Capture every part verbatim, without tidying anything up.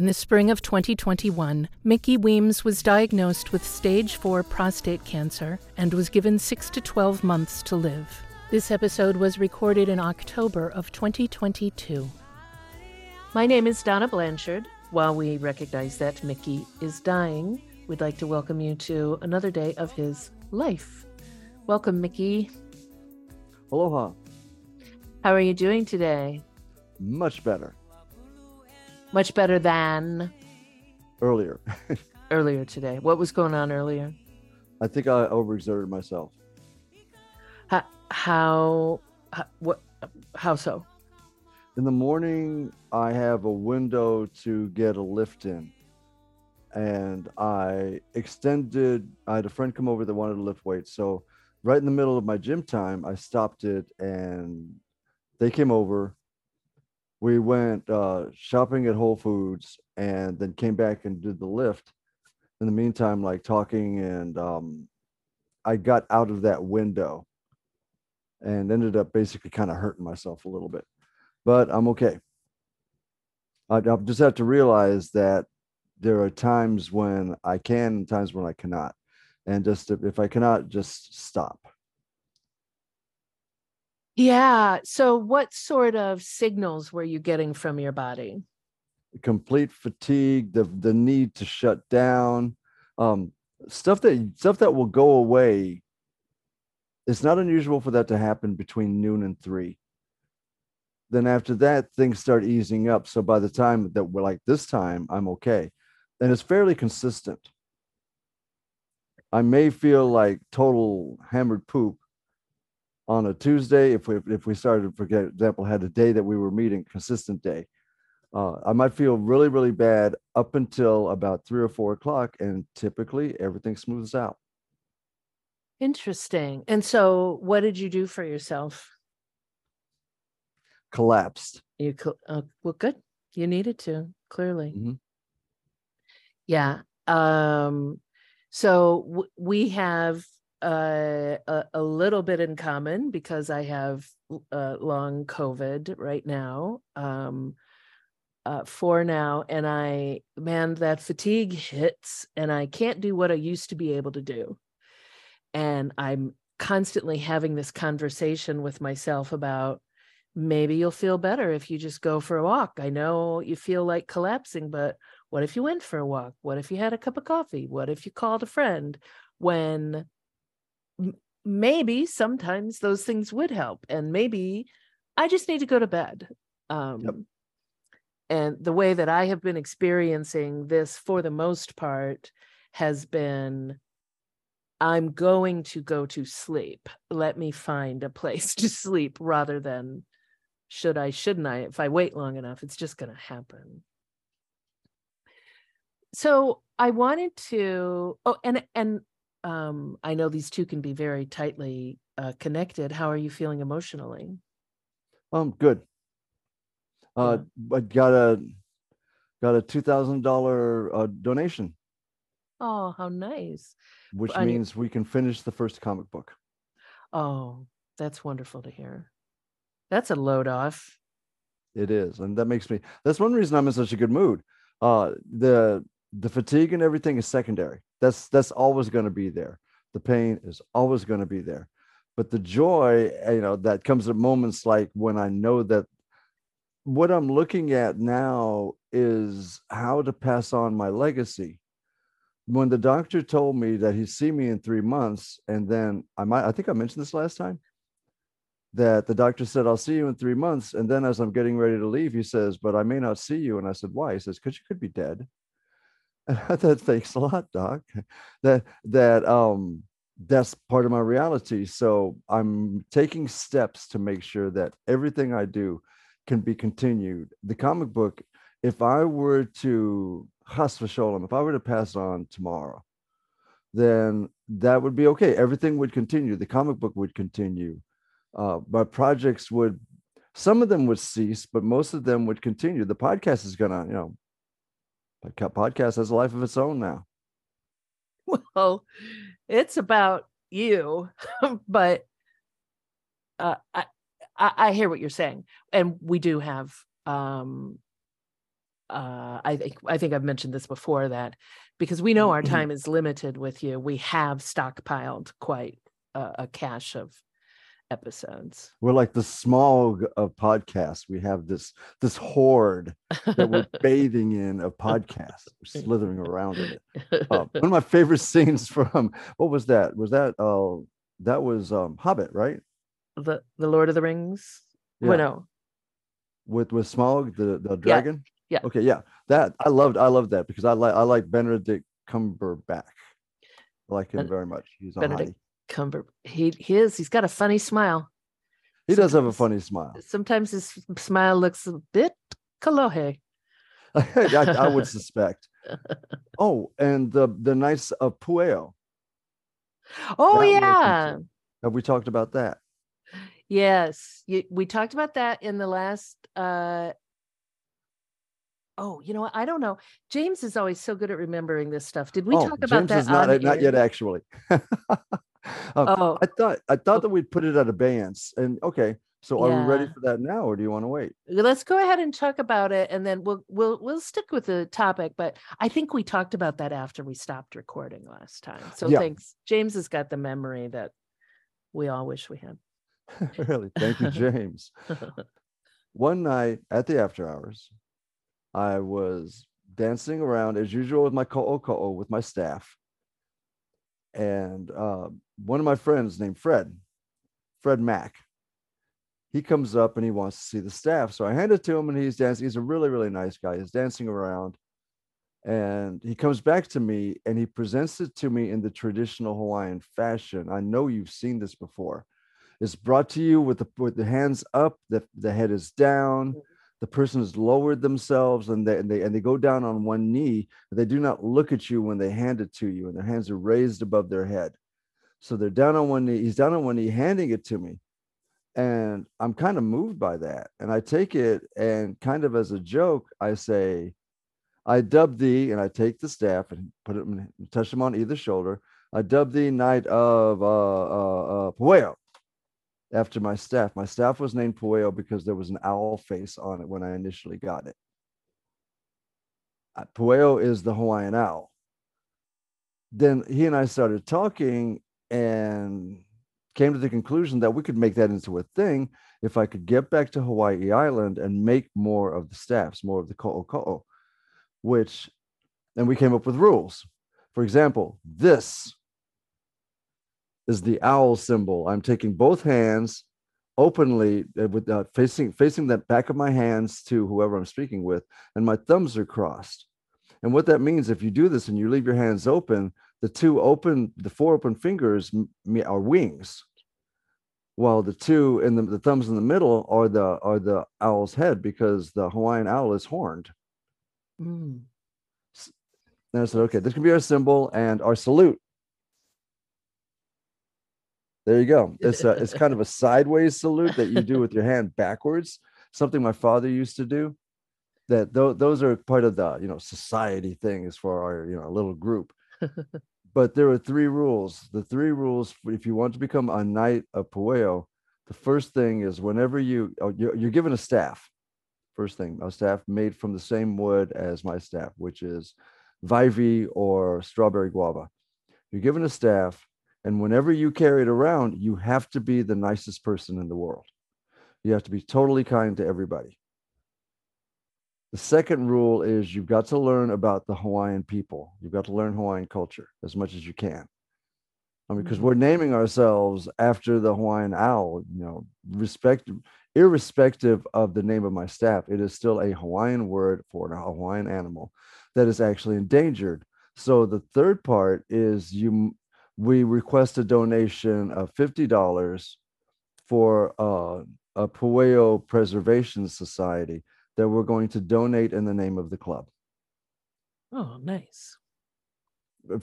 In the spring of twenty twenty-one, Mickey Weems was diagnosed with stage four prostate cancer and was given six to twelve months to live. This episode was recorded in October of twenty twenty-two. My name is Donna Blanchard. While we recognize that Mickey is dying, we'd like to welcome you to another day of his life. Welcome, Mickey. Aloha. How are you doing today? Much better. Much better than? Earlier. Earlier today. What was going on earlier? I think I overexerted myself. How, how, how, what, how so? In the morning, I have a window to get a lift in. And I extended, I had a friend come over that wanted to lift weights. So right in the middle of my gym time, I stopped it and they came over. We went uh, shopping at Whole Foods and then came back and did the lift. In the meantime, like talking, and um, I got out of that window and ended up basically kind of hurting myself a little bit, but I'm okay. I, I just have to realize that there are times when I can and times when I cannot. And just if I cannot, just stop. Yeah. So what sort of signals were you getting from your body? Complete fatigue, the the need to shut down, um, stuff that stuff that will go away. It's not unusual for that to happen between noon and three. Then after that, things start easing up. So by the time that we're like this time, I'm okay. And it's fairly consistent. I may feel like total hammered poop on a Tuesday, if we if we started, for example, had a day that we were meeting, consistent day, uh, I might feel really, really bad up until about three or four o'clock, and typically everything smooths out. Interesting. And so, what did you do for yourself? Collapsed. You uh, well, good. You needed to, clearly. Mm-hmm. Yeah. Um, so w- we have. Uh, a, a little bit in common because I have uh, long COVID right now, um, uh, for now. And I, man, that fatigue hits and I can't do what I used to be able to do. And I'm constantly having this conversation with myself about maybe you'll feel better if you just go for a walk. I know you feel like collapsing, but what if you went for a walk? What if you had a cup of coffee? What if you called a friend? When maybe sometimes those things would help, and maybe I just need to go to bed. Um, yep. And the way that I have been experiencing this for the most part has been, I'm going to go to sleep. Let me find a place to sleep rather than should I, shouldn't I? If I wait long enough, it's just going to happen. So I wanted to, oh, and, and, Um, I know these two can be very tightly uh, connected. How are you feeling emotionally? Um, good. Uh, yeah. I got a got a two thousand dollar uh, donation. Oh, how nice! Which are means you... we can finish the first comic book. Oh, that's wonderful to hear. That's a load off. It is, and that makes me. That's one reason I'm in such a good mood. Uh, the the fatigue and everything is secondary. That's that's always going to be there. The pain is always going to be there. But the joy, you know, that comes at moments like when I know that what I'm looking at now is how to pass on my legacy. When the doctor told me that he'd see me in three months, and then I might, I think I mentioned this last time, that the doctor said, I'll see you in three months. And then as I'm getting ready to leave, he says, but I may not see you. And I said, why? He says, because you could be dead. That thanks a lot, Doc. That that um that's part of my reality. So I'm taking steps to make sure that everything I do can be continued. The comic book, if I were to chas v'sholom, if I were to pass on tomorrow, then that would be okay. Everything would continue. The comic book would continue. Uh, my projects would, some of them would cease, but most of them would continue. The podcast is gonna, you know. Podcast has a life of its own now. Well, it's about you, but uh, I, I hear what you're saying. And we do have um, uh, I think I think I've mentioned this before, that because we know our time is limited with you, we have stockpiled quite a, a cache of episodes. We're like the Smaug of podcasts. We have this this hoard that we're bathing in of podcasts. We're slithering around in it. Uh, one of my favorite scenes from what was that? Was that uh that was um Hobbit, right? The the Lord of the Rings. Yeah. Well, no. With with Smaug, the, the dragon. Yeah. yeah. Okay. Yeah. That I loved. I loved that because I like I like Benedict Cumberbatch. I like him very much. He's on Benedict. Cumber, he, he is. He's got a funny smile. He sometimes, does have a funny smile. Sometimes his smile looks a bit kalohe. I, I would suspect. Oh, and the the nights of Pueo. Oh that yeah. Have we talked about that? Yes, you, we talked about that in the last. Uh, oh, you know what? I don't know. James is always so good at remembering this stuff. Did we oh, talk James about that? Is not, on not air? Yet, actually. Um, oh. I thought I thought that we'd put it at abeyance. And okay, so yeah. Are we ready for that now, or do you want to wait? Let's go ahead and talk about it, and then we'll we'll we'll stick with the topic. But I think we talked about that after we stopped recording last time. So yeah. Thanks, James has got the memory that we all wish we had. Really, thank you, James. One night at the after hours, I was dancing around as usual with my ko'o ko'o with my staff. And uh, one of my friends named Fred, Fred Mac, he comes up and he wants to see the staff. So I hand it to him and he's dancing. He's a really, really nice guy. He's dancing around and he comes back to me and he presents it to me in the traditional Hawaiian fashion. I know you've seen this before. It's brought to you with the, with the hands up, the, the head is down. The person has lowered themselves and they, and they and they go down on one knee. They do not look at you when they hand it to you, and their hands are raised above their head. So they're down on one knee. He's down on one knee, handing it to me. And I'm kind of moved by that. And I take it and kind of as a joke, I say, I dub thee, and I take the staff and put it and touch them on either shoulder. I dub thee night of uh, uh, uh, Pueo. After my staff. My staff was named Pueo because there was an owl face on it when I initially got it. Pueo is the Hawaiian owl. Then he and I started talking and came to the conclusion that we could make that into a thing if I could get back to Hawaii Island and make more of the staffs, more of the ko'o ko'o, which, and we came up with rules. For example, this is the owl symbol. I'm taking both hands openly with uh, facing facing the back of my hands to whoever I'm speaking with, and my thumbs are crossed. And what that means, if you do this and you leave your hands open, the two open, the four open fingers are wings, while the two and the, the thumbs in the middle are the are the owl's head, because the Hawaiian owl is horned. Mm. And I said, okay, this can be our symbol and our salute. There you go. It's a, it's kind of a sideways salute that you do with your hand backwards. Something my father used to do. That th- those are part of the, you know, society thing as for our, you know, little group. But there are three rules. The three rules, if you want to become a knight of Pueo, the first thing is whenever you oh, you're, you're given a staff. First thing, a staff made from the same wood as my staff, which is Vivi or strawberry guava. You're given a staff. And whenever you carry it around, you have to be the nicest person in the world. You have to be totally kind to everybody. The second rule is you've got to learn about the Hawaiian people. You've got to learn Hawaiian culture as much as you can. I mean, because mm-hmm. we're naming ourselves after the Hawaiian owl, you know, respect, irrespective of the name of my staff, it is still a Hawaiian word for a Hawaiian animal that is actually endangered. So the third part is you... we request a donation of fifty dollars for uh, a Pueo Preservation Society that we're going to donate in the name of the club. Oh, nice.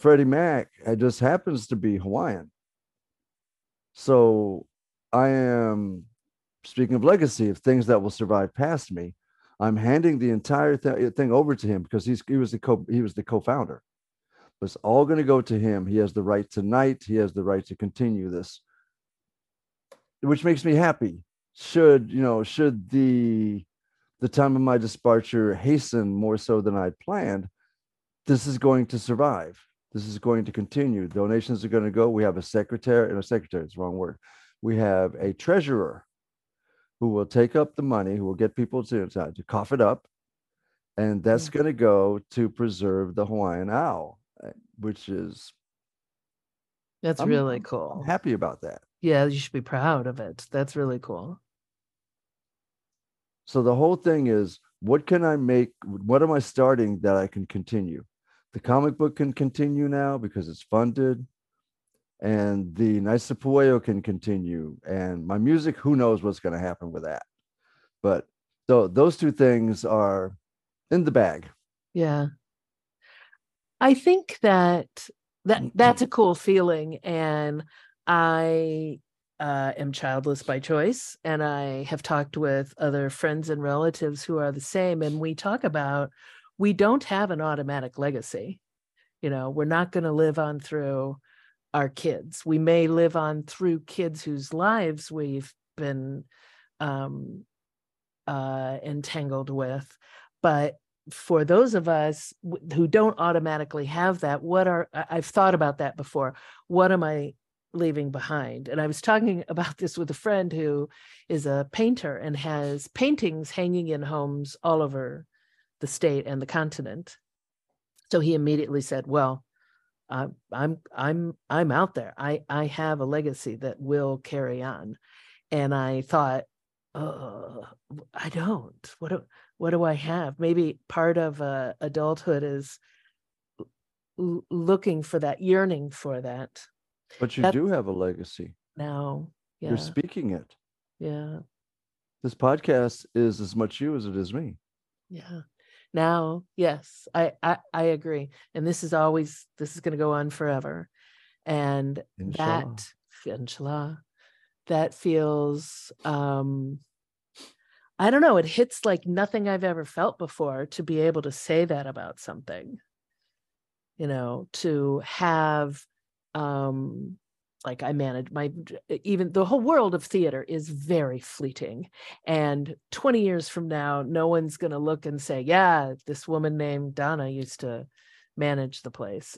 Freddie Mac just happens to be Hawaiian. So I am, speaking of legacy, of things that will survive past me, I'm handing the entire th- thing over to him because he's, he was the co- he was the co-founder. It's all going to go to him. He has the right tonight. He has the right to continue this, which makes me happy. Should, you know, should the the time of my departure hastened more so than I'd planned, this is going to survive. This is going to continue. Donations are going to go. We have a secretary, and a secretary, it's the wrong word. We have a treasurer who will take up the money, who will get people to, to cough it up. And that's mm-hmm. going to go to preserve the Hawaiian owl, which is. That's I'm, really cool. I'm happy about that. Yeah, you should be proud of it. That's really cool. So the whole thing is, what can I make? What am I starting that I can continue? The comic book can continue now because it's funded. And the Nights of Pueo can continue. And my music, who knows what's going to happen with that. But so those two things are in the bag. Yeah. I think that, that that's a cool feeling. And I uh, am childless by choice. And I have talked with other friends and relatives who are the same. And we talk about, we don't have an automatic legacy. You know, we're not going to live on through our kids. We may live on through kids whose lives we've been um, uh, entangled with. But for those of us who don't automatically have that, what are, I've thought about that before. What am I leaving behind? And I was talking about this with a friend who is a painter and has paintings hanging in homes all over the state and the continent. So he immediately said, well, Uh, I'm I'm I'm out there. I I have a legacy that will carry on. And I thought, oh, I don't. What do what do I have? Maybe part of uh, adulthood is l- looking for that, yearning for that. But you That's, do have a legacy now. Yeah. You're speaking it. Yeah. This podcast is as much you as it is me. Yeah. Now, yes, I, I, I agree. And this is always, this is going to go on forever. And inshallah. that, inshallah, that feels, um, I don't know, it hits like nothing I've ever felt before to be able to say that about something, you know, to have, um, like I manage my, even the whole world of theater is very fleeting. And twenty years from now, no one's going to look and say, yeah, this woman named Donna used to manage the place,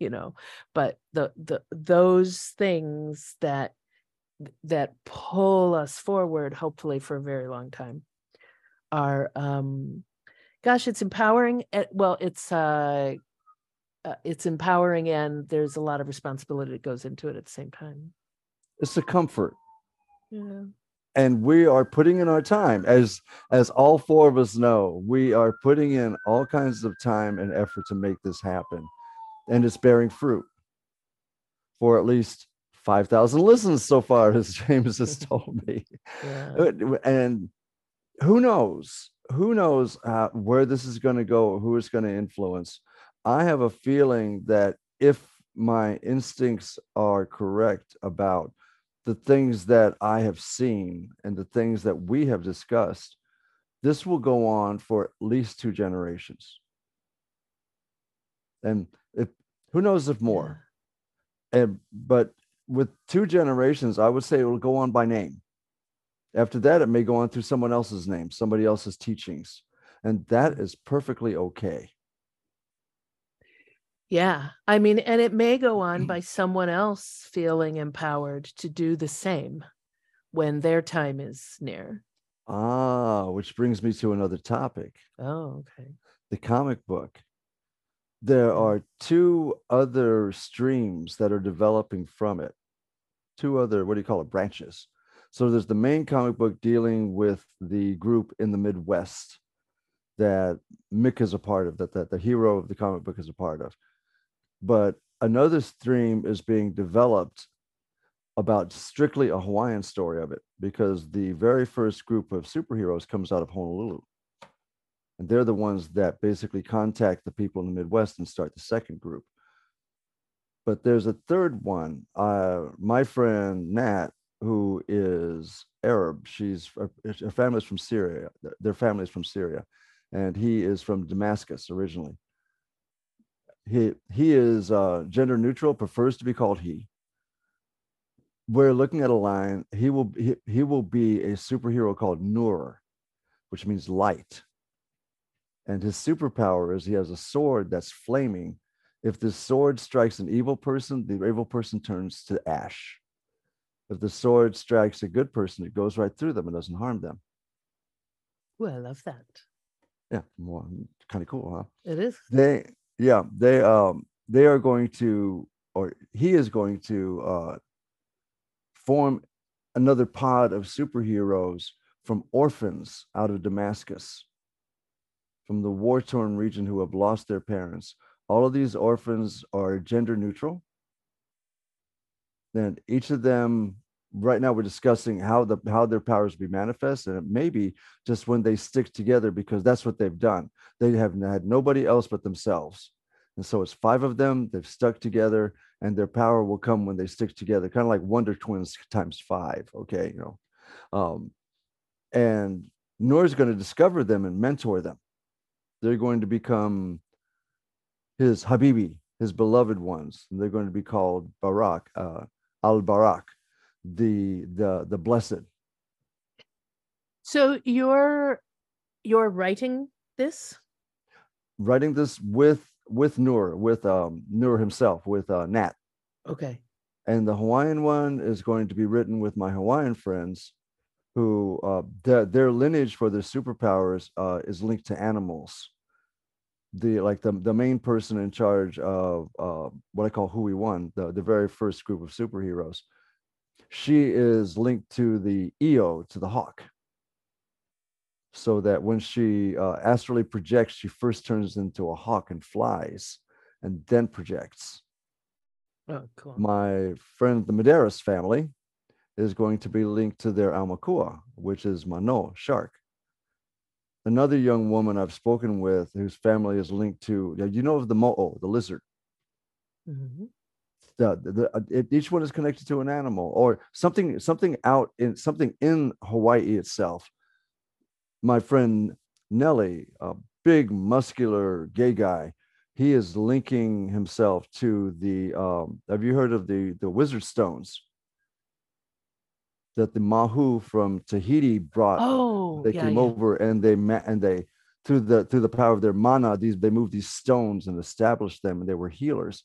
you know, but the, the, those things that, that pull us forward, hopefully for a very long time are, um, gosh, it's empowering. Well, it's, uh, Uh, it's empowering, and there's a lot of responsibility that goes into it at the same time. It's a comfort. Yeah. And we are putting in our time, as as all four of us know, we are putting in all kinds of time and effort to make this happen. And it's bearing fruit for at least five thousand listens so far, as James has told me. Yeah. And who knows? Who knows uh, where this is going to go, who it's going to influence. I have a feeling that if my instincts are correct about the things that I have seen and the things that we have discussed, this will go on for at least two generations. And if, who knows if more. And, but with two generations, I would say it will go on by name. After that, it may go on through someone else's name, somebody else's teachings. And that is perfectly okay. Yeah. I mean, and it may go on by someone else feeling empowered to do the same when their time is near. Ah, which brings me to another topic. Oh, okay. The comic book. There are two other streams that are developing from it. Two other, what do you call it, branches. So there's the main comic book dealing with the group in the Midwest that Mick is a part of, that, that the hero of the comic book is a part of. But another stream is being developed about strictly a Hawaiian story of it, because the very first group of superheroes comes out of Honolulu. And they're the ones that basically contact the people in the Midwest and start the second group. But there's a third one. Uh, my friend Nat, who is Arab, she's her family's from Syria. Their family's from Syria. And he is from Damascus originally. He he is uh, gender neutral, prefers to be called he. We're looking at a line. He will he, he will be a superhero called Noor, which means light. And his superpower is he has a sword that's flaming. If this sword strikes an evil person, the evil person turns to ash. If the sword strikes a good person, it goes right through them and doesn't harm them. Well, I love that. Yeah, well, kind of cool, huh? It is. They, yeah, they, um, they are going to, or he is going to uh, form another pod of superheroes from orphans out of Damascus, from the war-torn region who have lost their parents. All of these orphans are gender neutral. Then each of them, right now we're discussing how the how their powers be manifest, and it may be just when they stick together, because that's what they've done. They have had nobody else but themselves. And so it's five of them, they've stuck together, and their power will come when they stick together, kind of like Wonder Twins times five, okay, you know. Um, and Noor's going to discover them and mentor them. They're going to become his Habibi, his beloved ones. And they're going to be called Barak, uh, al barak, the the the blessed. So you're you're writing this, writing this with with Noor, with um, Noor himself, with uh, Nat. Okay. And the Hawaiian one is going to be written with my Hawaiian friends, who uh, their, their lineage for their superpowers uh, is linked to animals. The like the, the main person in charge of uh, what I call Who We Won, the, the very first group of superheroes, she is linked to the Eo, to the hawk. So that when she uh, astrally projects, she first turns into a hawk and flies and then projects. Oh, cool. My friend, the Madeiras family, is going to be linked to their aumakua, which is mano, shark. Another young woman I've spoken with whose family is linked to, you know, the mo'o, the lizard. Mm-hmm. the, the, the, each one is connected to an animal or something, something out in something in Hawaii itself. My friend Nelly, a big muscular gay guy, he is linking himself to the, um, have you heard of the, the wizard stones that the mahu from Tahiti brought? Oh, they yeah, came yeah. over and they met, and they through the through the power of their mana, these they moved these stones and established them, and they were healers.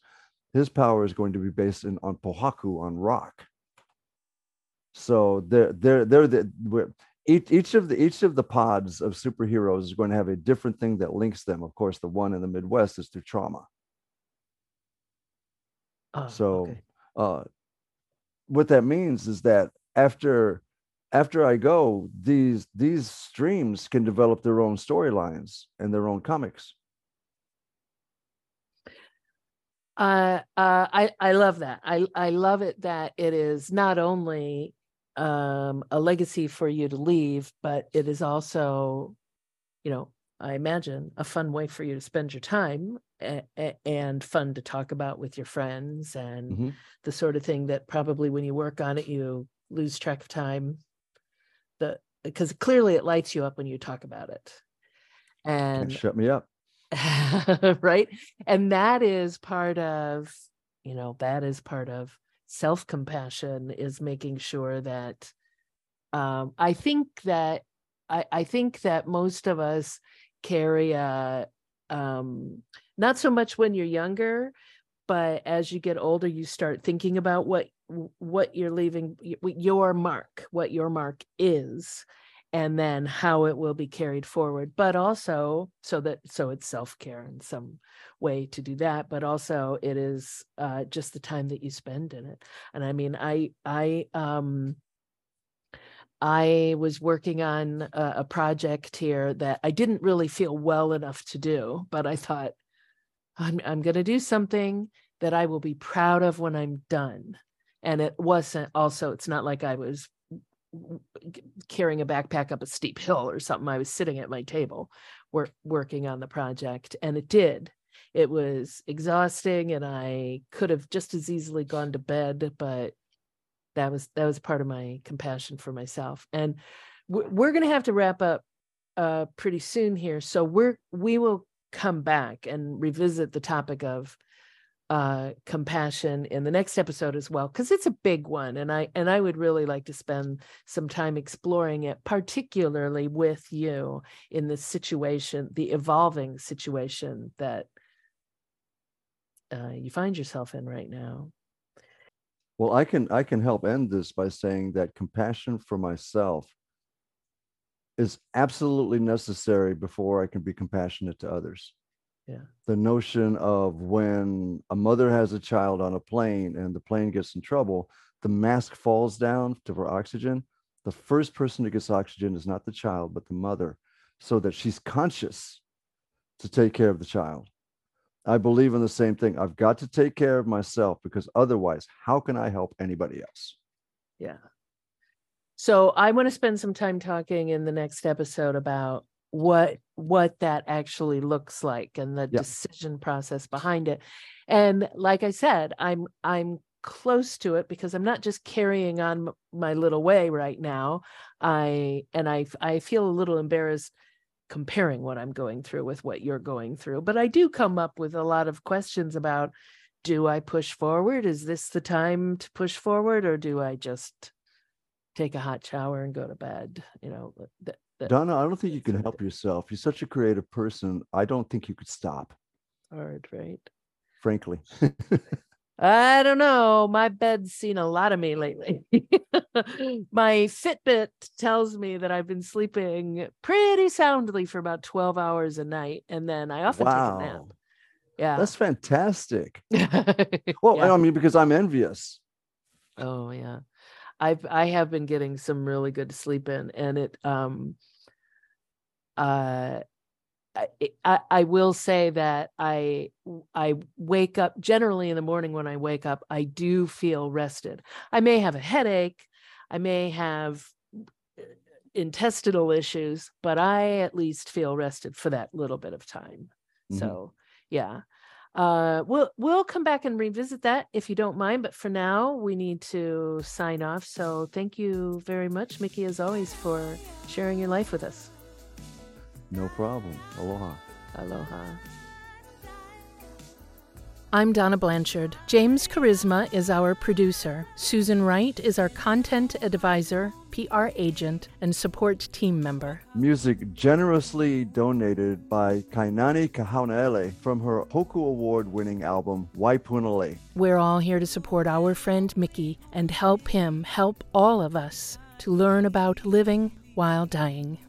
His power is going to be based in, on pohaku, on rock. So they're they're they're the each each of the each of the pods of superheroes is going to have a different thing that links them. Of course, the one in the Midwest is through trauma. Oh, so okay. uh, what that means is that After, after I go, these these streams can develop their own storylines and their own comics. Uh, uh, I I love that. I I love it that it is not only um, a legacy for you to leave, but it is also, you know, I imagine a fun way for you to spend your time a- a- and fun to talk about with your friends and mm-hmm. the sort of thing that probably when you work on it you lose track of time, the because clearly it lights you up when you talk about it. And shut me up. Right. And that is part of, you know, that is part of self-compassion, is making sure that um, I think that I, I think that most of us carry a um, not so much when you're younger, but as you get older, you start thinking about what what you're leaving, your mark, what your mark is, and then how it will be carried forward. But also, so that so it's self-care in some way to do that. But also, it is uh, just the time that you spend in it. And I mean, I I um, I was working on a, a project here that I didn't really feel well enough to do, but I thought, I'm, I'm going to do something that I will be proud of when I'm done. And it wasn't also, it's not like I was carrying a backpack up a steep hill or something. I was sitting at my table work, working on the project, and it did. It was exhausting, and I could have just as easily gone to bed, but that was, that was part of my compassion for myself. And we're going to have to wrap up uh, pretty soon here. So we're, we will come back and revisit the topic of uh, compassion in the next episode as well, because it's a big one. And I, and I would really like to spend some time exploring it, particularly with you in the situation, the evolving situation that uh, you find yourself in right now. Well, I can, I can help end this by saying that compassion for myself is absolutely necessary before I can be compassionate to others. Yeah. The notion of when a mother has a child on a plane and the plane gets in trouble, the mask falls down for oxygen. The first person who gets oxygen is not the child, but the mother, so that she's conscious to take care of the child. I believe in the same thing. I've got to take care of myself, because otherwise, how can I help anybody else? Yeah. So I want to spend some time talking in the next episode about what what that actually looks like and the yeah. decision process behind it. And like I said, I'm I'm close to it, because I'm not just carrying on my little way right now. I and I I feel a little embarrassed comparing what I'm going through with what you're going through, but I do come up with a lot of questions about, do I push forward? Is this the time to push forward, or do I just take a hot shower and go to bed? You know, that, that, Donna, I don't think you can help yourself. You're such a creative person. I don't think you could stop. Hard, right? Frankly. I don't know. My bed's seen a lot of me lately. My Fitbit tells me that I've been sleeping pretty soundly for about twelve hours a night. And then I often wow. take a nap. Yeah. That's fantastic. Well, yeah. I mean, because I'm envious. Oh, yeah. I've I have been getting some really good sleep in, and it um uh it, I I will say that I I wake up generally in the morning. When I wake up, I do feel rested. I may have a headache, I may have intestinal issues, but I at least feel rested for that little bit of time. Mm-hmm. So yeah. Uh, we'll we'll come back and revisit that if you don't mind. But for now, we need to sign off. So thank you very much, Mickey, as always, for sharing your life with us. No problem. Aloha. Aloha. I'm Donna Blanchard. James Charisma is our producer. Susan Wright is our content advisor, P R agent, and support team member. Music generously donated by Kainani Kahaunaele from her Hoku Award-winning album, Waipunale. We're all here to support our friend Mickey and help him help all of us to learn about living while dying.